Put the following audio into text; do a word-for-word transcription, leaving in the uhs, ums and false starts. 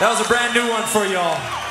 That was a brand new one for y'all.